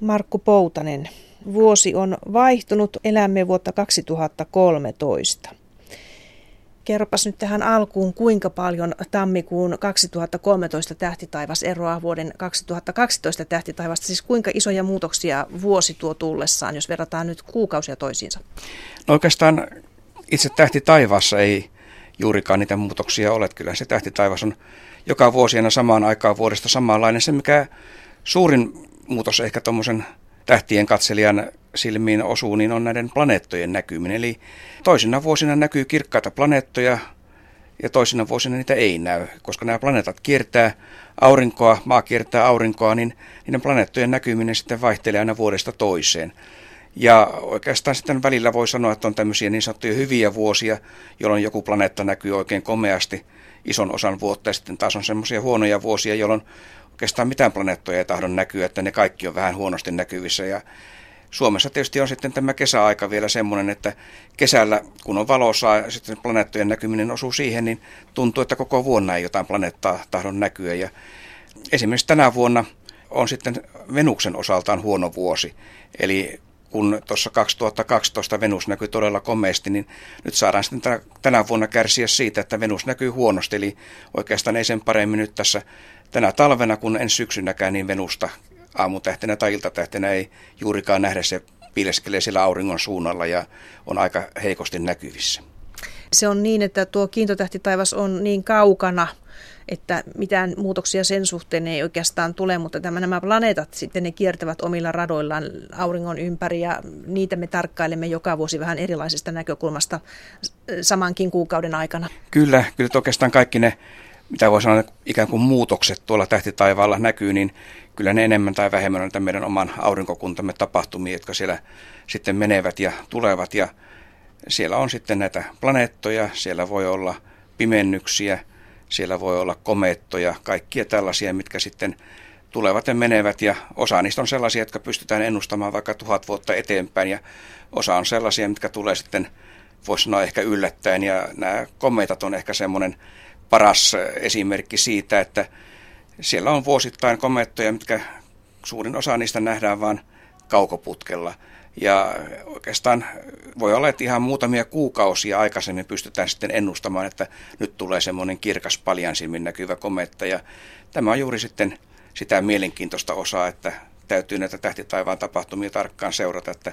Markku Poutanen. Vuosi on vaihtunut, elämme vuotta 2013. Kerropas nyt tähän alkuun, kuinka paljon tammikuun 2013 tähtitaivas eroaa vuoden 2012 tähtitaivasta, siis kuinka isoja muutoksia vuosi tuo tullessaan, jos verrataan nyt kuukausia toisiinsa? No oikeastaan itse tähtitaivaassa ei juurikaan niitä muutoksia ole. Kyllä se tähtitaivas on joka vuosi aina samaan aikaan vuodesta samanlainen. Se mikä suurin muutos ehkä tuommoisen tähtien katselijan silmiin osuu, niin on näiden planeettojen näkyminen. Eli toisina vuosina näkyy kirkkaita planeettoja ja toisina vuosina niitä ei näy. Koska nämä planeetat kiertää aurinkoa, maa kiertää aurinkoa, niin niiden planeettojen näkyminen sitten vaihtelee aina vuodesta toiseen. Ja oikeastaan sitten välillä voi sanoa, että on tämmöisiä niin sanottuja hyviä vuosia, jolloin joku planeetta näkyy oikein komeasti ison osan vuotta, ja sitten taas on semmoisia huonoja vuosia, jolloin oikeastaan mitään planeettoja ei tahdo näkyä, että ne kaikki on vähän huonosti näkyvissä. Ja Suomessa tietysti on sitten tämä kesäaika vielä semmoinen, että kesällä kun on valosaa ja sitten planeettojen näkyminen osuu siihen, niin tuntuu, että koko vuonna ei jotain planeettaa tahdo näkyä. Ja esimerkiksi tänä vuonna on sitten Venuksen osaltaan huono vuosi, eli kun tuossa 2012 Venus näkyi todella komeasti, niin nyt saadaan sitten tänä vuonna kärsiä siitä, että Venus näkyy huonosti. Eli oikeastaan ei sen paremmin nyt tässä tänä talvena, kun ensi syksynäkään, niin Venusta aamutähtenä tai iltatähtenä ei juurikaan nähdä. Se piileskelee siellä auringon suunnalla ja on aika heikosti näkyvissä. Se on niin, että tuo kiintotähtitaivas on niin kaukana, että mitään muutoksia sen suhteen ei oikeastaan tule, mutta nämä planeetat sitten ne kiertävät omilla radoillaan auringon ympäri ja niitä me tarkkailemme joka vuosi vähän erilaisesta näkökulmasta samankin kuukauden aikana. Kyllä oikeastaan kaikki ne, mitä voi sanoa, ikään kuin muutokset tuolla tähtitaivaalla näkyy, niin kyllä ne enemmän tai vähemmän on meidän oman aurinkokuntamme tapahtumia, jotka siellä sitten menevät ja tulevat ja siellä on sitten näitä planeettoja, siellä voi olla pimennyksiä, siellä voi olla komeettoja, kaikkia tällaisia, mitkä sitten tulevat ja menevät. Ja osa niistä on sellaisia, jotka pystytään ennustamaan vaikka 1000 vuotta eteenpäin. Ja osa on sellaisia, mitkä tulee sitten, voisi sanoa, ehkä yllättäen. Ja nämä komeetat on ehkä semmoinen paras esimerkki siitä, että siellä on vuosittain komeettoja, mitkä suurin osa niistä nähdään vaan kaukoputkella. Ja oikeastaan voi olla, että ihan muutamia kuukausia aikaisemmin pystytään sitten ennustamaan, että nyt tulee semmoinen kirkas paljan silmin näkyvä kometta. Ja tämä on juuri sitten sitä mielenkiintoista osaa, että täytyy näitä tähtitaivaan tapahtumia tarkkaan seurata, että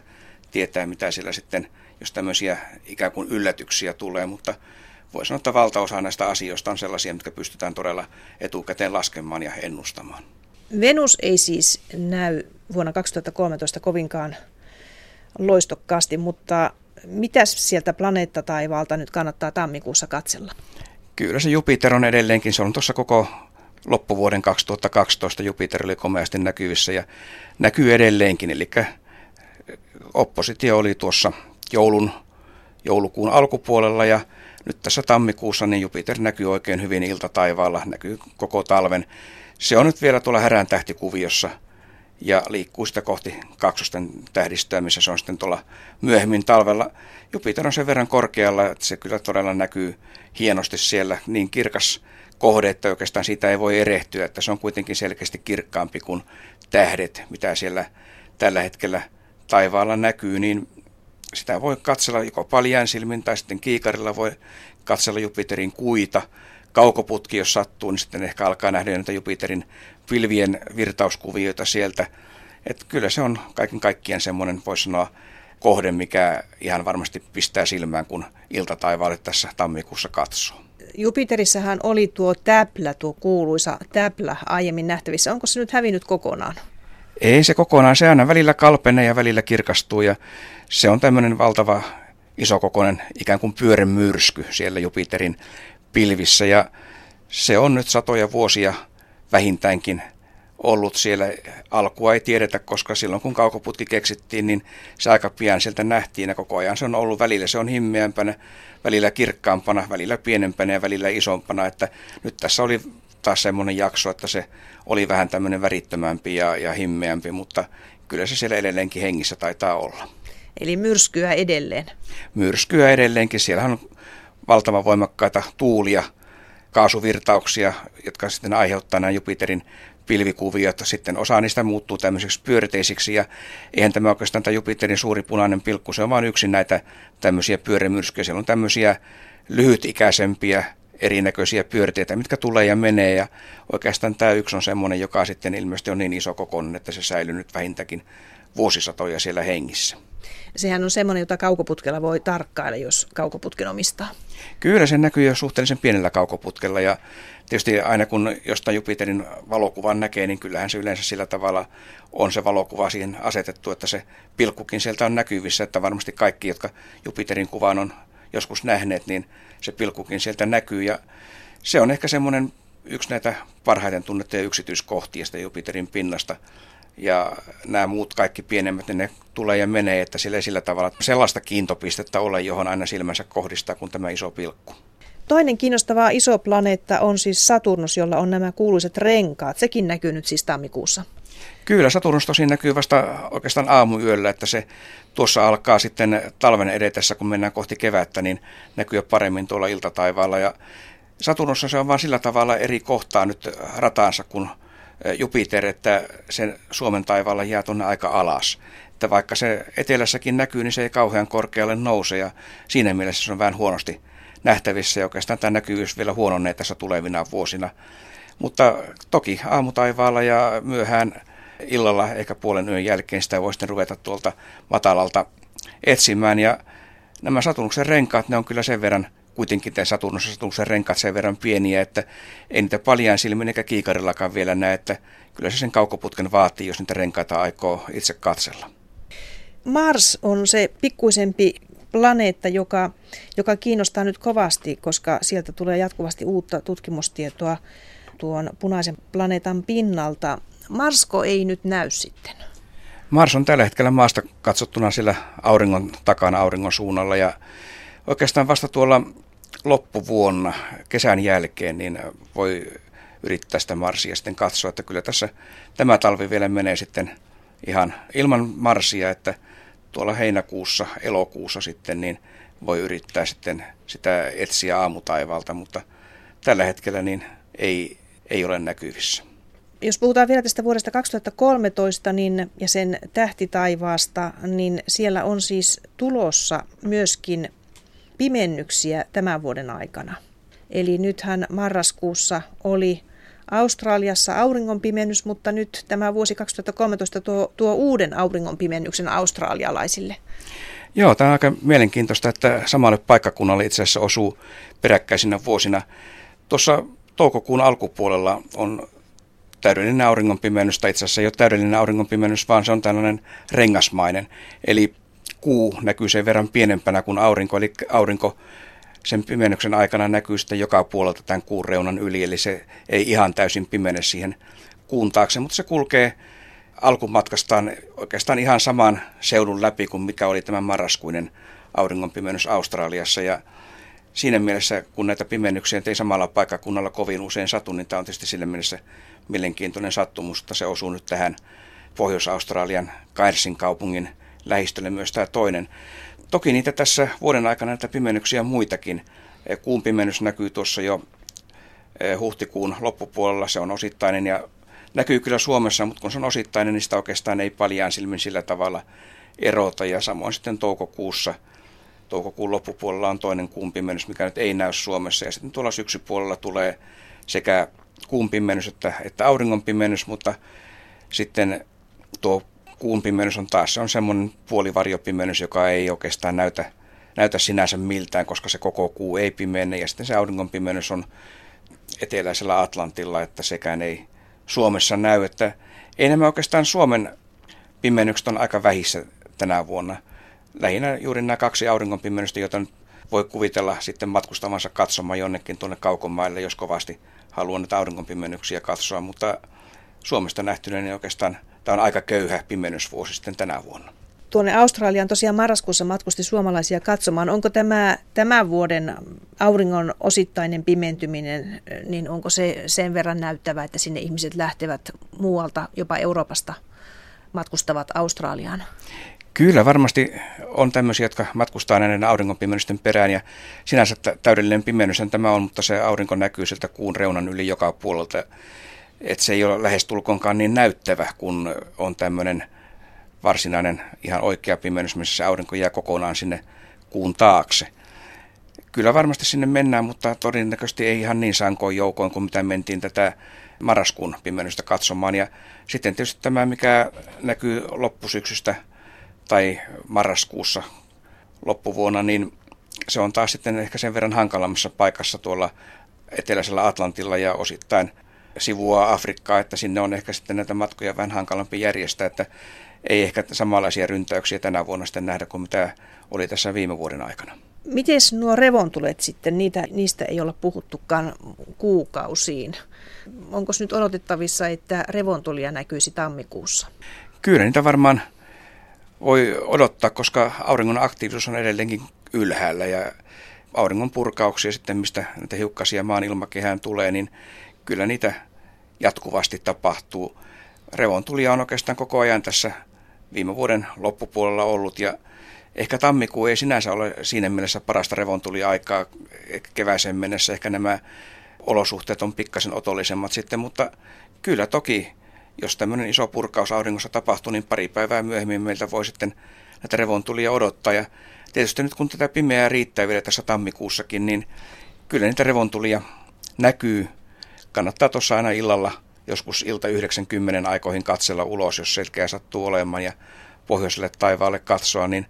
tietää mitä siellä sitten, jos tämmöisiä ikään kuin yllätyksiä tulee. Mutta voi sanoa, että valtaosa näistä asioista on sellaisia, mitkä pystytään todella etukäteen laskemaan ja ennustamaan. Venus ei siis näy vuonna 2013 kovinkaan loistokkaasti, mutta mitäs sieltä planeettataivalta nyt kannattaa tammikuussa katsella? Kyllä se Jupiter on edelleenkin, se on tuossa koko loppuvuoden 2012 Jupiter oli komeasti näkyvissä ja näkyy edelleenkin, eli oppositio oli tuossa joulukuun alkupuolella ja nyt tässä tammikuussa niin Jupiter näkyy oikein hyvin iltataivaalla, näkyy koko talven. Se on nyt vielä tuolla härän tähtikuviossa ja liikkuu sitä kohti kaksosten tähdistöä, missä se on sitten tuolla myöhemmin talvella. Jupiter on sen verran korkealla, että se kyllä todella näkyy hienosti siellä, niin kirkas kohde, että oikeastaan siitä ei voi erehtyä, että se on kuitenkin selkeästi kirkkaampi kuin tähdet, mitä siellä tällä hetkellä taivaalla näkyy, niin sitä voi katsella joko paljain silmin tai sitten kiikarilla voi katsella Jupiterin kuita. Kaukoputki, jos sattuu, niin sitten ehkä alkaa nähdä jo näitä Jupiterin pilvien virtauskuvioita sieltä. Että kyllä se on kaiken kaikkiaan semmoinen, voisi sanoa, kohde, mikä ihan varmasti pistää silmään, kun iltataivaalle tässä tammikuussa katsoo. Jupiterissähän oli tuo kuuluisa täplä aiemmin nähtävissä. Onko se nyt hävinnyt kokonaan? Ei se kokonaan. Se aina välillä kalpenee ja välillä kirkastuu ja se on tämmöinen valtava isokokoinen ikään kuin pyörremyrsky siellä Jupiterin pilvissä ja se on nyt satoja vuosia vähintäänkin ollut siellä. Alkua ei tiedetä, koska silloin kun kaukoputki keksittiin, niin se aika pian sieltä nähtiin ja koko ajan se on ollut välillä. Se on himmeämpänä, välillä kirkkaampana, välillä pienempänä ja välillä isompana. Että nyt tässä oli taas semmoinen jakso, että se oli vähän tämmöinen värittömämpi ja himmeämpi, mutta kyllä se siellä edelleenkin hengissä taitaa olla. Eli myrskyä edelleen? Myrskyä edelleenkin. Siellähän on valtavan voimakkaita tuulia, kaasuvirtauksia, jotka sitten aiheuttaa nämä Jupiterin pilvikuviot, sitten osa niistä muuttuu tämmöisiksi pyörteisiksi, ja eihän tämä oikeastaan tämä Jupiterin suuri punainen pilkku, se on vain yksi näitä tämmöisiä pyörämyrskyjä. Siellä on tämmöisiä lyhytikäisempiä erinäköisiä pyörteitä, mitkä tulee ja menee, ja oikeastaan tämä yksi on semmoinen, joka sitten ilmeisesti on niin iso kokoinen, että se säilyy nyt vähintäänkin vuosisatoja siellä hengissä. Sehän on semmoinen, jota kaukoputkella voi tarkkailla, jos kaukoputken omistaa. Kyllä, se näkyy jo suhteellisen pienellä kaukoputkella, ja tietysti aina kun jostain Jupiterin valokuvan näkee, niin kyllähän se yleensä sillä tavalla on se valokuva siihen asetettu, että se pilkkukin sieltä on näkyvissä, että varmasti kaikki, jotka Jupiterin kuvan on joskus nähneet, niin se pilkkukin sieltä näkyy, ja se on ehkä semmoinen yksi näitä parhaiten tunnettuja yksityiskohtia sitä Jupiterin pinnasta. Ja nämä muut kaikki pienemmät, ne tulee ja menee, että sillä ei sillä tavalla sellaista kiintopistettä ole, johon aina silmänsä kohdistaa, kun tämä iso pilkku. Toinen kiinnostava iso planeetta on siis Saturnus, jolla on nämä kuuluiset renkaat. Sekin näkyy nyt siis tammikuussa. Kyllä, Saturnus tosin näkyy vasta oikeastaan aamuyöllä, että se tuossa alkaa sitten talven edetessä, kun mennään kohti kevättä, niin näkyy paremmin tuolla iltataivaalla. Ja Saturnussa se on vaan sillä tavalla eri kohtaa nyt rataansa, kun Jupiter, että sen Suomen taivaalla jää tuonne aika alas. Että vaikka se etelässäkin näkyy, niin se ei kauhean korkealle nouse, ja siinä mielessä se on vähän huonosti nähtävissä, ja oikeastaan tämä näkyvyys vielä huononee tässä tulevina vuosina. Mutta toki aamutaivaalla ja myöhään illalla, ehkä puolen yön jälkeen, sitä voi sitten ruveta tuolta matalalta etsimään, ja nämä Saturnuksen renkaat, ne on kyllä sen verran kuitenkin tämän Saturnuksen renkaat sen verran pieniä, että ei niitä paljain silmin eikä kiikarillakaan vielä näe, että kyllä se sen kaukoputken vaatii, jos niitä renkaita aikoo itse katsella. Mars on se pikkuisempi planeetta, joka kiinnostaa nyt kovasti, koska sieltä tulee jatkuvasti uutta tutkimustietoa tuon punaisen planeetan pinnalta. Marsko ei nyt näy sitten. Mars on tällä hetkellä maasta katsottuna siellä auringon takana, auringon suunnalla, ja oikeastaan vasta tuolla loppuvuonna, kesän jälkeen, niin voi yrittää sitä Marsia sitten katsoa, että kyllä tässä tämä talvi vielä menee sitten ihan ilman Marsia, että tuolla heinäkuussa, elokuussa sitten, niin voi yrittää sitten sitä etsiä aamutaivalta, mutta tällä hetkellä niin ei ole näkyvissä. Jos puhutaan vielä tästä vuodesta 2013 niin, ja sen tähtitaivaasta, niin siellä on siis tulossa myöskin pimennyksiä tämän vuoden aikana. Eli nythän marraskuussa oli Australiassa auringonpimennys, mutta nyt tämä vuosi 2013 tuo uuden auringonpimennyksen australialaisille. Joo, tämä on aika mielenkiintoista, että samalle paikkakunnalle itse asiassa osuu peräkkäisinä vuosina. Tuossa toukokuun alkupuolella on täydellinen auringonpimennys, tai itse asiassa ei ole täydellinen auringonpimennys, vaan se on tällainen rengasmainen, eli kuu näkyy sen verran pienempänä kuin aurinko, eli aurinko sen pimennyksen aikana näkyy sitten joka puolelta tämän kuun reunan yli, eli se ei ihan täysin pimene siihen kuun taakse, mutta se kulkee alkumatkastaan oikeastaan ihan saman seudun läpi kuin mikä oli tämä marraskuinen auringonpimennys Australiassa, ja siinä mielessä, kun näitä pimennyksiä ei samalla paikkakunnalla kovin usein satu, niin tämä on tietysti sillä mielessä mielenkiintoinen sattumus, että se osuu nyt tähän Pohjois-Australian Cairnsin kaupungin lähistölle myös tämä toinen. Toki niitä tässä vuoden aikana näitä pimennyksiä muitakin. Kuun pimennys näkyy tuossa jo huhtikuun loppupuolella, se on osittainen ja näkyy kyllä Suomessa, mutta kun se on osittainen, niin sitä oikeastaan ei paljaan silmin sillä tavalla erota. Ja samoin sitten toukokuun loppupuolella on toinen kuun pimennys, mikä nyt ei näy Suomessa. Ja sitten tuolla syksypuolella tulee sekä kuun pimennys että auringon pimennys, mutta sitten tuo kuun pimennys on taas semmoinen puolivarjopimennys, joka ei oikeastaan näytä sinänsä miltään, koska se koko kuu ei pimene. Ja sitten se auringon pimennys on eteläisellä Atlantilla, että sekään ei Suomessa näy. Että ei nämä oikeastaan Suomen pimennykset on aika vähissä tänä vuonna. Lähinnä juuri nämä kaksi auringon pimennystä, joita nyt voi kuvitella sitten matkustamansa katsomaan jonnekin tuonne kaukomaille, jos kovasti haluaa näitä auringon pimennyksiä katsoa, mutta Suomesta nähtyneen niin oikeastaan tämä on aika köyhä pimennysvuosi sitten tänä vuonna. Tuonne Australiaan tosiaan marraskuussa matkusti suomalaisia katsomaan. Onko tämä tämän vuoden auringon osittainen pimentyminen, niin onko se sen verran näyttävä, että sinne ihmiset lähtevät muualta, jopa Euroopasta matkustavat Australiaan? Kyllä, varmasti on tämmöisiä, jotka matkustaa näiden auringonpimennysten perään, ja sinänsä täydellinen pimennyshän tämä on, mutta se aurinko näkyy sieltä kuun reunan yli joka puolelta. että se ei ole lähestulkoonkaan niin näyttävä, kun on tämmöinen varsinainen ihan oikea pimeys, missä aurinko jää kokonaan sinne kuun taakse. Kyllä varmasti sinne mennään, mutta todennäköisesti ei ihan niin sankoin joukoin kuin mitä mentiin tätä marraskuun pimeydestä katsomaan. Ja sitten tietysti tämä, mikä näkyy loppusyksystä tai marraskuussa loppuvuonna, niin se on taas sitten ehkä sen verran hankalammassa paikassa tuolla eteläisellä Atlantilla ja osittain sivuaa Afrikkaa, että sinne on ehkä sitten näitä matkoja vähän hankalampi järjestää, että ei ehkä samanlaisia ryntäyksiä tänä vuonna sitten nähdä kuin mitä oli tässä viime vuoden aikana. Miten nuo revontulet sitten, niistä ei olla puhuttukaan kuukausiin? Onko nyt odotettavissa, että revontulia näkyisi tammikuussa? Kyllä niitä varmaan voi odottaa, koska auringon aktiivisuus on edelleenkin ylhäällä ja auringon purkauksia sitten, mistä näitä hiukkasia maan ilmakehään tulee, niin kyllä niitä jatkuvasti tapahtuu. Revontulia on oikeastaan koko ajan tässä viime vuoden loppupuolella ollut ja ehkä tammikuu ei sinänsä ole siinä mielessä parasta revontuliaikaa keväiseen mennessä. Ehkä nämä olosuhteet on pikkasen otollisemmat sitten, mutta kyllä toki, jos tämmöinen iso purkaus auringossa tapahtuu, niin pari päivää myöhemmin meiltä voi sitten näitä revontulia odottaa. Ja tietysti nyt kun tätä pimeää riittää vielä tässä tammikuussakin, niin kyllä niitä revontulia näkyy. Kannattaa tuossa aina illalla joskus ilta 9-10 aikoihin katsella ulos, jos selkeä sattuu olemaan ja pohjoiselle taivaalle katsoa, niin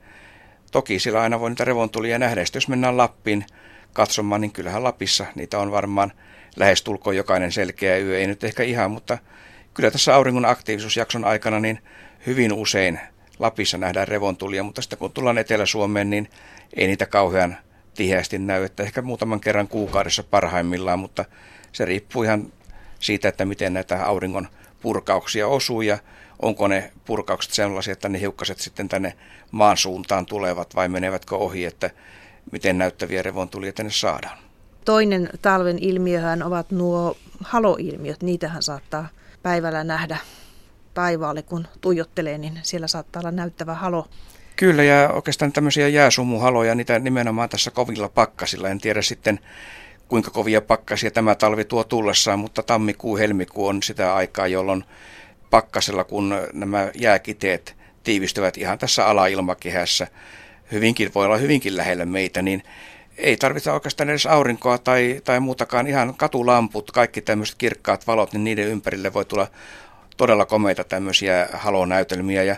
toki sillä aina voi niitä revontulia nähdä. Sitten jos mennään Lappiin katsomaan, niin kyllähän Lapissa niitä on varmaan lähestulkoon jokainen selkeä yö. Ei nyt ehkä ihan, mutta kyllä tässä auringon aktiivisuusjakson aikana niin hyvin usein Lapissa nähdään revontulia, mutta sitten kun tullaan Etelä-Suomeen, niin ei niitä kauhean tiheästi näy. Että ehkä muutaman kerran kuukaudessa parhaimmillaan, mutta se riippuu ihan siitä, että miten näitä auringon purkauksia osuu ja onko ne purkaukset sellaisia, että ne hiukkaset sitten tänne maan suuntaan tulevat vai menevätkö ohi, että miten näyttäviä revontulia tänne saadaan. Toinen talven ilmiöhän ovat nuo haloilmiöt. Niitähän saattaa päivällä nähdä taivaalle, kun tuijottelee, niin siellä saattaa olla näyttävä halo. Kyllä, ja oikeastaan tämmöisiä jääsumuhaloja, niitä nimenomaan tässä kovilla pakkasilla. En tiedä sitten, kuinka kovia pakkasia tämä talvi tuo tullessaan, mutta tammikuu-helmikuu on sitä aikaa, jolloin pakkasella, kun nämä jääkiteet tiivistyvät ihan tässä alailmakehässä, hyvinkin voi olla hyvinkin lähellä meitä, niin ei tarvita oikeastaan edes aurinkoa tai muutakaan. Ihan katulamput, kaikki tämmöiset kirkkaat valot, niin niiden ympärille voi tulla todella komeita tämmöisiä halonäytelmiä. Ja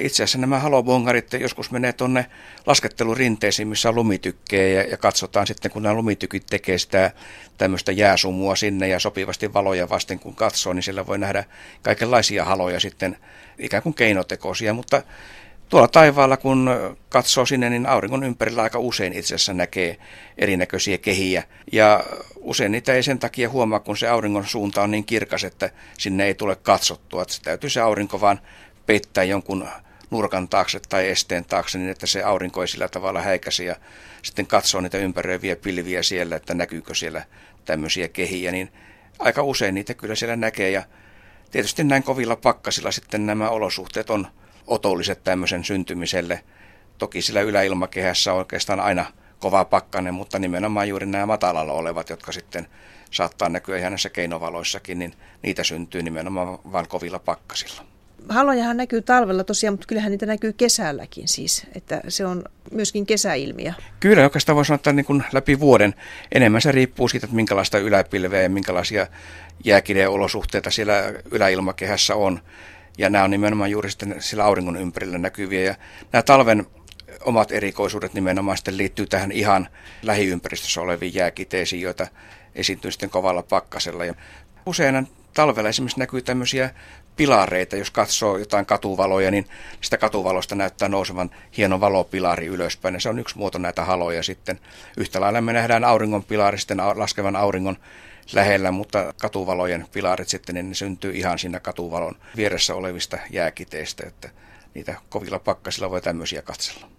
itse asiassa nämä halobongarit joskus menee tuonne laskettelurinteisiin, missä on lumitykkejä ja katsotaan sitten, kun nämä lumitykit tekee sitä tämmöistä jääsumua sinne ja sopivasti valoja vasten, kun katsoo, niin siellä voi nähdä kaikenlaisia haloja sitten ikään kuin keinotekoisia, mutta tuolla taivaalla, kun katsoo sinne, niin auringon ympärillä aika usein itse asiassa näkee erinäköisiä kehiä. Ja usein niitä ei sen takia huomaa, kun se auringon suunta on niin kirkas, että sinne ei tule katsottua. Että se täytyy se aurinko vaan peittää jonkun nurkan taakse tai esteen taakse, niin että se aurinko ei sillä tavalla häikäisi. Ja sitten katsoo niitä ympäröiviä pilviä siellä, että näkyykö siellä tämmöisiä kehiä. Niin aika usein niitä kyllä siellä näkee. Ja tietysti näin kovilla pakkasilla sitten nämä olosuhteet on otolliset tämmöisen syntymiselle. Toki sillä yläilmakehässä on oikeastaan aina kova pakkanen, mutta nimenomaan juuri nämä matalalla olevat, jotka sitten saattaa näkyä ihan näissä keinovaloissakin, niin niitä syntyy nimenomaan vain kovilla pakkasilla. Halojahan näkyy talvella tosiaan, mutta kyllähän niitä näkyy kesälläkin siis, että se on myöskin kesäilmiö. Kyllä, oikeastaan voi sanoa, että niin kuin läpi vuoden enemmän se riippuu siitä, että minkälaista yläpilveä ja minkälaisia jääkideolosuhteita siellä yläilmakehässä on. Ja nämä on nimenomaan juuri sitten sillä auringon ympärillä näkyviä. Ja nämä talven omat erikoisuudet nimenomaan sitten liittyy tähän ihan lähiympäristössä oleviin jääkiteisiin, joita esiintyy sitten kovalla pakkasella. Ja usein talvella esimerkiksi näkyy tämmöisiä pilareita. Jos katsoo jotain katuvaloja, niin sitä katuvalosta näyttää nousevan hieno valopilari ylöspäin. Ja se on yksi muoto näitä haloja sitten. Yhtä lailla me nähdään auringon pilari sitten laskevan auringon lähellä, mutta katuvalojen pilarit sitten, niin ne syntyy ihan siinä katuvalon vieressä olevista jääkiteistä, että niitä kovilla pakkasilla voi tämmöisiä katsella.